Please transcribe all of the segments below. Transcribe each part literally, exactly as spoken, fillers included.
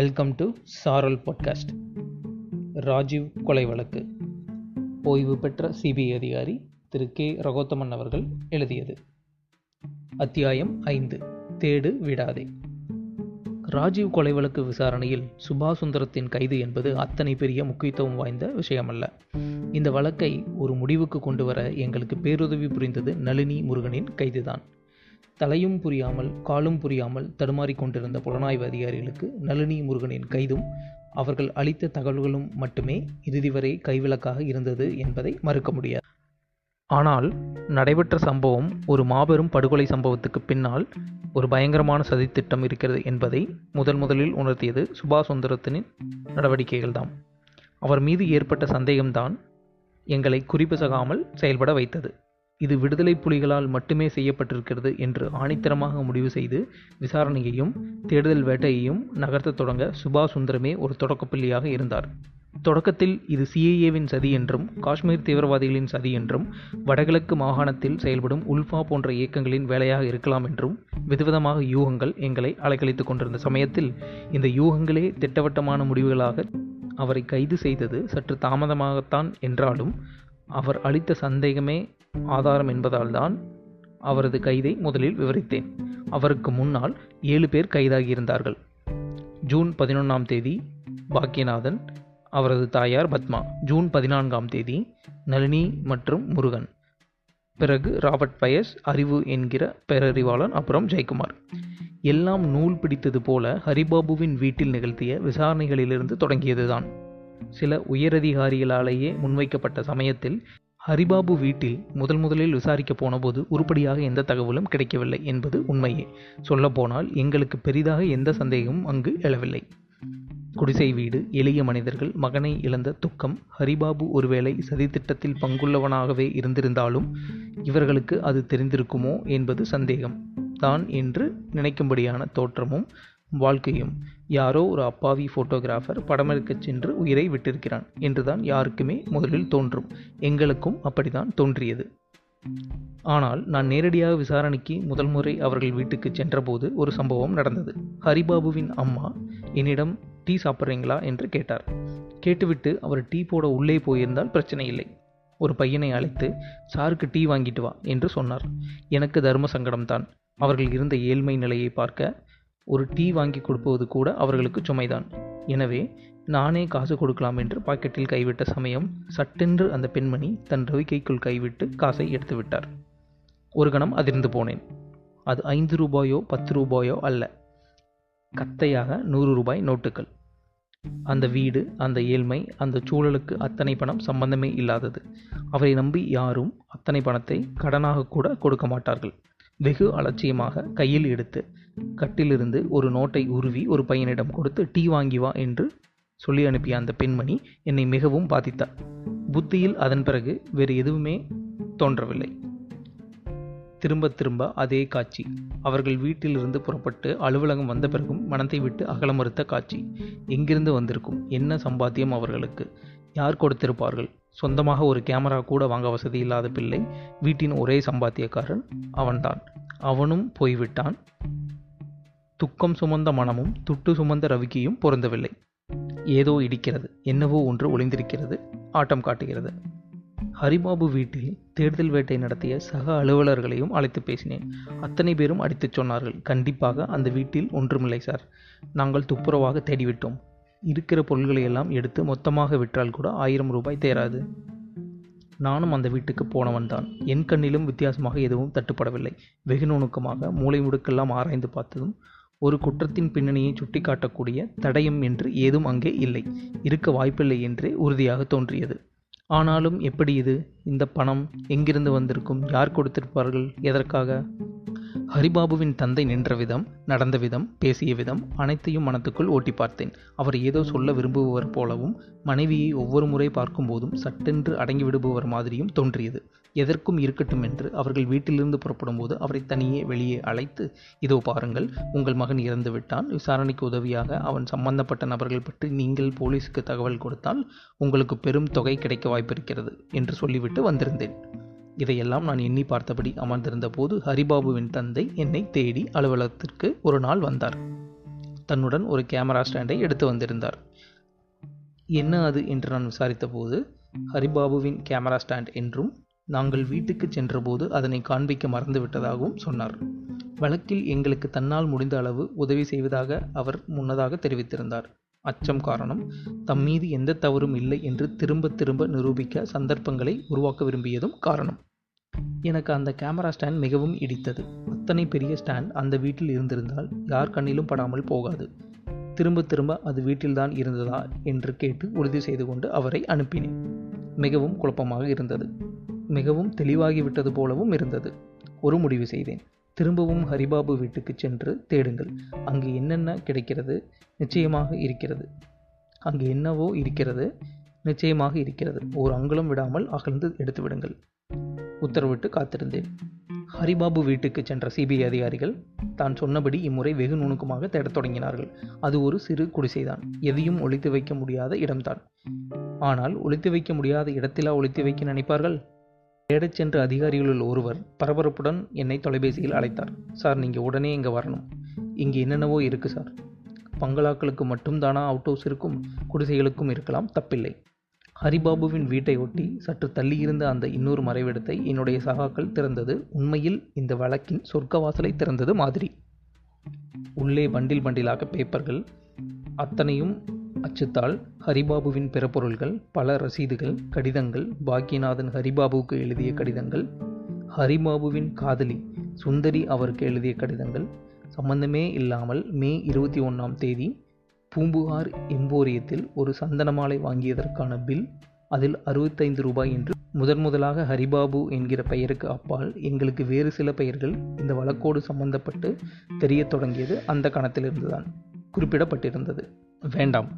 Welcome to Saaral podcast. Rajiv கொலை வழக்கு, ஓய்வு பெற்ற சிபிஐ அதிகாரி திரு கே ரகோத்தமன் அவர்கள் எழுதியது. அத்தியாயம் ஐந்து, தேடு விடாதே. ராஜீவ் கொலை வழக்கு விசாரணையில் சுபாஷ் சுந்தரத்தின் கைது என்பது அத்தனை பெரிய முக்கியத்துவம் வாய்ந்த விஷயமல்ல. இந்த வழக்கை ஒரு முடிவுக்கு கொண்டு வர எங்களுக்கு பேருதவி புரிந்தது நளினி முருகனின் கைதுதான். தலையும் புரியாமல் காலும் புரியாமல் தடுமாறிக்கொண்டிருந்த புலனாய்வு அதிகாரிகளுக்கு நளினி முருகனின் கைதும் அவர்கள் அளித்த தகவல்களும் மட்டுமே இறுதி வரை கைவிளக்காக இருந்தது என்பதை மறுக்க முடியாது. ஆனால் நடைபெற்ற சம்பவம் ஒரு மாபெரும் படுகொலை சம்பவத்துக்கு பின்னால் ஒரு பயங்கரமான சதித்திட்டம் இருக்கிறது என்பதை முதல் முதலில் உணர்த்தியது சுபாஷ் சுந்தரத்தின் நடவடிக்கைகள்தாம். அவர் மீது ஏற்பட்ட சந்தேகம்தான் எங்களை குறிப்பிசகாமல் செயல்பட வைத்தது. இது விடுதலை புலிகளால் மட்டுமே செய்யப்பட்டிருக்கிறது என்று ஆணித்தரமாக முடிவு செய்து விசாரணையையும் தேடுதல் வேட்டையையும் நகர்த்த தொடங்க சுபாஷ் சுந்தரமே ஒரு தொடக்கப்பள்ளியாக இருந்தார். தொடக்கத்தில் இது சிஐஏவின் சதி என்றும் காஷ்மீர் தீவிரவாதிகளின் சதி என்றும் வடகிழக்கு மாகாணத்தில் செயல்படும் உல்ஃபா போன்ற இயக்கங்களின் வேலையாக இருக்கலாம் என்றும் விதவிதமாக யூகங்கள் எங்களை அலைக்கழித்து கொண்டிருந்த சமயத்தில் இந்த யூகங்களே திட்டவட்டமான முடிவுகளாக அவரை கைது செய்தது சற்று தாமதமாகத்தான் என்றாலும் அவர் அளித்த சந்தேகமே ஆதாரம் என்பதால் தான் அவரது கைதை முதலில் விவரித்தேன். அவருக்கு முன்னால் ஏழு பேர் கைதாகியிருந்தார்கள். ஜூன் பதினொன்றாம் தேதி பாக்கியநாதன், அவரது தாயார் பத்மா. ஜூன் பதினான்காம் தேதி நளினி மற்றும் முருகன், பிறகு ராபர்ட் பயஸ், அறிவு என்கிற பேரறிவாளன், அப்புறம் ஜெயக்குமார். எல்லாம் நூல் பிடித்தது போல ஹரிபாபுவின் வீட்டில் நிகழ்த்திய விசாரணைகளிலிருந்து தொடங்கியதுதான். சில உயரதிகாரிகளாலேயே முன்வைக்கப்பட்ட சமயத்தில் ஹரிபாபு வீட்டில் முதல் முதலில் விசாரிக்க போனபோது உருப்படியாக எந்த தகவலும் கிடைக்கவில்லை என்பது உண்மையே. சொல்லப்போனால் எங்களுக்கு பெரிதாக எந்த சந்தேகமும் அங்கு எழவில்லை. குடிசை வீடு, எளிய மனிதர்கள், மகனை இழந்த துக்கம். ஹரிபாபு ஒருவேளை சதித்திட்டத்தில் பங்குள்ளவனாகவே இருந்திருந்தாலும் இவர்களுக்கு அது தெரிந்திருக்குமோ என்பது சந்தேகம் தான் என்று நினைக்கும்படியான தோற்றமும் வாழ்க்கையும். யாரோ ஒரு அப்பாவி ஃபோட்டோகிராஃபர் படமெடுக்கச் சென்று உயிரை விட்டிருக்கிறான் என்றுதான் யாருக்குமே முதலில் தோன்றும். எங்களுக்கும் அப்படித்தான் தோன்றியது. ஆனால் நான் நேரடியாக விசாரணைக்கு முதல் முறை அவர்கள் வீட்டுக்கு சென்றபோது ஒரு சம்பவம் நடந்தது. ஹரிபாபுவின் அம்மா என்னிடம் டீ சாப்பிட்றீங்களா என்று கேட்டார். கேட்டுவிட்டு அவர் டீ போட உள்ளே போயிருந்தால் பிரச்சனை இல்லை, ஒரு பையனை அழைத்து சாருக்கு டீ வாங்கிட்டு வா என்று சொன்னார். எனக்கு தர்ம சங்கடம்தான். அவர்கள் இருந்த ஏழ்மை நிலையை பார்க்க ஒரு டீ வாங்கி கொடுப்பது கூட அவர்களுக்கு சுமைதான். எனவே நானே காசு கொடுக்கலாம் என்று பாக்கெட்டில் கைவிட்ட சமயம் சட்டென்று அந்த பெண்மணி தன் ரவிக்கைக்குள் கைவிட்டு காசை எடுத்து விட்டார். ஒரு கணம் அதிர்ந்து போனேன். அது ஐந்து ரூபாயோ பத்து ரூபாயோ அல்ல, கத்தையாக நூறு ரூபாய் நோட்டுகள். அந்த வீடு, அந்த ஏழ்மை, அந்த சூழலுக்கு அத்தனை பணம் சம்பந்தமே இல்லாதது. அவரை நம்பி யாரும் அத்தனை பணத்தை கடனாக கூட கொடுக்க மாட்டார்கள். வெகு அலட்சியமாக கையில் எடுத்து கட்டிலிருந்து ஒரு நோட்டை உருவி ஒரு பையனிடம் கொடுத்து டீ வாங்கி வா என்று சொல்லி அனுப்பிய அந்த பெண்மணி என்னை மிகவும் பாதித்தார். புத்தியில் அதன் பிறகு வேறு எதுவுமே தோன்றவில்லை. திரும்ப திரும்ப அதே காட்சி. அவர்கள் வீட்டிலிருந்து புறப்பட்டு அலுவலகம் வந்த பிறகும் மனத்தை விட்டு அகல மறுத்த காட்சி. எங்கிருந்து வந்திருக்கும்? என்ன சம்பாத்தியம் அவர்களுக்கு? யார் கொடுத்திருப்பார்கள்? சொந்தமாக ஒரு கேமரா கூட வாங்க வசதி இல்லாத பிள்ளை, வீட்டின் ஒரே சம்பாத்தியக்காரன் அவன்தான். அவனும் போய்விட்டான். துக்கம் சுமந்த மனமும் துட்டு சுமந்த ரவிக்கையும் பொருந்தவில்லை. ஏதோ இடிக்கிறது, என்னவோ ஒன்று ஒளிந்திருக்கிறது, ஆட்டம் காட்டுகிறது. ஹரிபாபு வீட்டில் தேடுதல் வேட்டை நடத்திய சக அலுவலர்களையும் அழைத்து பேசினேன். அத்தனை பேரும் அடித்துச் சொன்னார்கள், கண்டிப்பாக அந்த வீட்டில் ஒன்றுமில்லை சார், நாங்கள் துப்புரவாக தேடிவிட்டோம், இருக்கிற பொருள்களை எல்லாம் எடுத்து மொத்தமாக விற்றால் கூட ஆயிரம் ரூபாய் தேராது. நானும் அந்த வீட்டுக்கு போனவன் தான். என் கண்ணிலும் வித்தியாசமாக எதுவும் தட்டுப்படவில்லை. வெகு நுணுக்கமாக மூளை முடுக்கெல்லாம் ஆராய்ந்து பார்த்ததும் ஒரு குற்றத்தின் பின்னணியை சுட்டி காட்டக்கூடிய தடயம் என்று ஏதும் அங்கே இல்லை, இருக்க வாய்ப்பில்லை என்றே உறுதியாக தோன்றியது. ஆனாலும் எப்படி இது? இந்த பணம் எங்கிருந்து வந்திருக்கும்? யார் கொடுத்திருப்பார்கள்? எதற்காக? ஹரிபாபுவின் தந்தை நின்ற விதம், நடந்த விதம், பேசிய விதம் அனைத்தையும் மனத்துக்குள் ஓட்டி பார்த்தேன். அவர் ஏதோ சொல்ல விரும்புபவர் போலவும் மனைவியை ஒவ்வொரு முறை பார்க்கும்போதும் சட்டென்று அடங்கிவிடுபவர் மாதிரியும் தோன்றியது. எதற்கும் இருக்கட்டும் என்று அவர்கள் வீட்டிலிருந்து புறப்படும் போது அவரை தனியே வெளியே அழைத்து, இதோ பாருங்கள், உங்கள் மகன் இறந்து விட்டான், விசாரணைக்கு உதவியாக அவன் சம்பந்தப்பட்ட நபர்கள் பற்றி நீங்கள் போலீஸுக்கு தகவல் கொடுத்தால் உங்களுக்கு பெரும் தொகை கிடைக்க வாய்ப்பிருக்கிறது என்று சொல்லிவிட்டு வந்திருந்தேன். இதையெல்லாம் நான் எண்ணி பார்த்தபடி அமர்ந்திருந்த போது ஹரிபாபுவின் தந்தை என்னை தேடி அலுவலகத்திற்கு ஒரு நாள் வந்தார். தன்னுடன் ஒரு கேமரா ஸ்டாண்டை எடுத்து வந்திருந்தார். என்ன அது என்று நான் விசாரித்த போது ஹரிபாபுவின் கேமரா ஸ்டாண்ட் என்றும் நாங்கள் வீட்டுக்கு சென்றபோது அதனை காண்பிக்க மறந்துவிட்டதாகவும் சொன்னார். வழக்கில் எங்களுக்கு தன்னால் முடிந்த அளவு உதவி செய்வதாக அவர் முன்னதாக தெரிவித்திருந்தார். அச்சம் காரணம் தம் மீது எந்த தவறும் இல்லை என்று திரும்ப திரும்ப நிரூபிக்க சந்தர்ப்பங்களை உருவாக்க விரும்பியதும் காரணம். எனக்கு அந்த கேமரா ஸ்டாண்ட் மிகவும் இடித்தது. அத்தனை பெரிய ஸ்டாண்ட் அந்த வீட்டில் இருந்திருந்தால் யார் கண்ணிலும் படாமல் போகாது. திரும்ப திரும்ப அது வீட்டில்தான் இருந்ததா என்று கேட்டு உறுதி செய்து கொண்டு அவரை அனுப்பினேன். மிகவும் குழப்பமாக இருந்தது, மிகவும் தெளிவாகிவிட்டது போலவும் இருந்தது. ஒரு முடிவு செய்தேன், திரும்பவும் ஹரிபாபு வீட்டுக்கு சென்று தேடுங்கள், அங்கு என்னென்ன கிடைக்கிறது நிச்சயமாக இருக்கிறது, அங்கு என்னவோ இருக்கிறது நிச்சயமாக இருக்கிறது, ஒரு அங்குலம் விடாமல் அகழ்ந்து எடுத்து விடுங்கள். உத்தரவிட்டு காத்திருந்தேன். ஹரிபாபு வீட்டுக்கு சென்ற சிபிஐ அதிகாரிகள் தான் சொன்னபடி இம்முறை வெகு நுணுக்கமாக தேடத் தொடங்கினார்கள். அது ஒரு சிறு குடிசைதான், எதையும் ஒளித்து வைக்க முடியாத இடம்தான். ஆனால் ஒளித்து வைக்க முடியாத இடத்திலா ஒளித்து வைக்க நினைப்பார்கள்? தேடச் சென்ற அதிகாரிகளுள் ஒருவர் பரபரப்புடன் என்னை தொலைபேசியில் அழைத்தார். சார், நீங்கள் உடனே இங்கே வரணும், இங்கே என்னென்னவோ இருக்குது சார். பங்களாக்களுக்கு மட்டும்தானா அவுட் ஹவுஸ் இருக்கும்? குடிசைகளுக்கும் இருக்கலாம், தப்பில்லை. ஹரிபாபுவின் வீட்டை ஒட்டி சற்று தள்ளியிருந்த அந்த இன்னொரு மறைவிடத்தை என்னுடைய சகாக்கள் திறந்தது உண்மையில் இந்த வழக்கின் சொர்க்கவாசலை திறந்தது மாதிரி. உள்ளே பண்டில் பண்டிலாக பேப்பர்கள், அத்தனையும் அச்சுத்தாள், ஹரிபாபுவின் பிற பொருள்கள், பல ரசீதுகள், கடிதங்கள், பாக்கியநாதன் ஹரிபாபுவுக்கு எழுதிய கடிதங்கள், ஹரிபாபுவின் காதலி சுந்தரி அவருக்கு எழுதிய கடிதங்கள், சம்பந்தமே இல்லாமல் மே இருபத்தி ஒன்றாம் தேதி பூம்புகார் எம்போரியத்தில் ஒரு சந்தனமாலை வாங்கியதற்கான பில், அதில் அறுபத்தைந்து ரூபாய் என்று முதன் முதலாக ஹரிபாபு என்கிற பெயருக்கு அப்பால் எங்களுக்கு வேறு சில பெயர்கள் இந்த வழக்கோடு சம்பந்தப்பட்டு தெரிய தொடங்கியது அந்த கணத்திலிருந்துதான் குறிப்பிடப்பட்டிருந்தது. வேண்டாம்,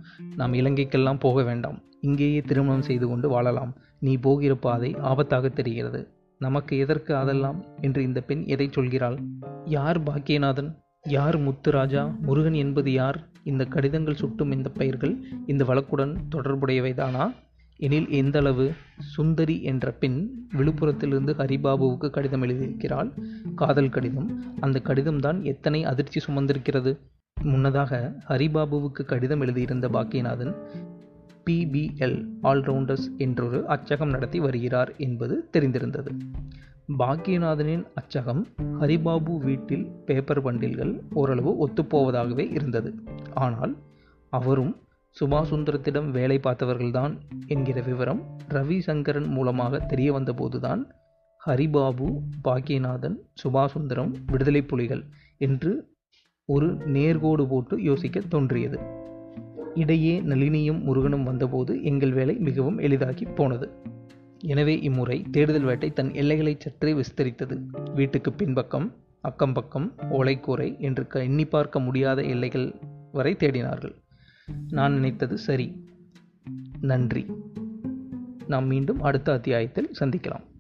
நாம் இலங்கைக்கெல்லாம் போக வேண்டாம், இங்கேயே திருமணம் செய்து கொண்டு வாழலாம், நீ போகிற பாதை ஆபத்தாக தெரிகிறது, நமக்கு எதற்கு அதெல்லாம் என்று இந்த பெண் எதை சொல்கிறாள்? யார் பாக்கியநாதன், யார் முத்துராஜா, முருகன் என்பது யார்? இந்த கடிதங்கள் சுட்டும் இந்த பெயர்கள் இந்த வழக்குடன் தொடர்புடையவைதானா? எனில் எந்தளவு? சுந்தரி என்ற பெண் விழுப்புரத்திலிருந்து ஹரிபாபுவுக்கு கடிதம் எழுதியிருக்கிறாள், காதல் கடிதம். அந்த கடிதம்தான் எத்தனை அதிர்ச்சி சுமந்திருக்கிறது. முன்னதாக ஹரிபாபுவுக்கு கடிதம் எழுதியிருந்த பாக்கியநாதன் பிபிஎல் ஆல் ரவுண்டர்ஸ் என்றொரு அச்சகம் நடத்தி வருகிறார் என்பது தெரிந்திருந்தது. பாக்கியநாதனின் அச்சகம் ஹரிபாபு வீட்டில் பேப்பர் பண்டில்கள் ஓரளவு ஒத்துப்போவதாகவே இருந்தது. ஆனால் அவரும் சுபாஷ் சுந்தரத்திடம் வேலை பார்த்தவர்கள்தான் என்கிற விவரம் ரவி சங்கரன் மூலமாக தெரிய வந்தபோதுதான் ஹரிபாபு, பாக்கியநாதன், சுபாஷ் சுந்தரம், விடுதலை புலிகள் என்று ஒரு நேர்கோடு போட்டு யோசிக்க தோன்றியது. இடையே நளினியும் முருகனும் வந்தபோது எங்கள் வேலை மிகவும் எளிதாகி போனது. எனவே இம்முறை தேடுதல் வேட்டை தன் எல்லைகளை சற்றே விஸ்தரித்தது. வீட்டுக்கு பின்பக்கம், அக்கம்பக்கம், ஓலைக்கூரை என்று எண்ணி பார்க்க முடியாத எல்லைகள் வரை தேடினார்கள். நான் நினைத்தது சரி. நன்றி. நாம் மீண்டும் அடுத்த அத்தியாயத்தில் சந்திக்கலாம்.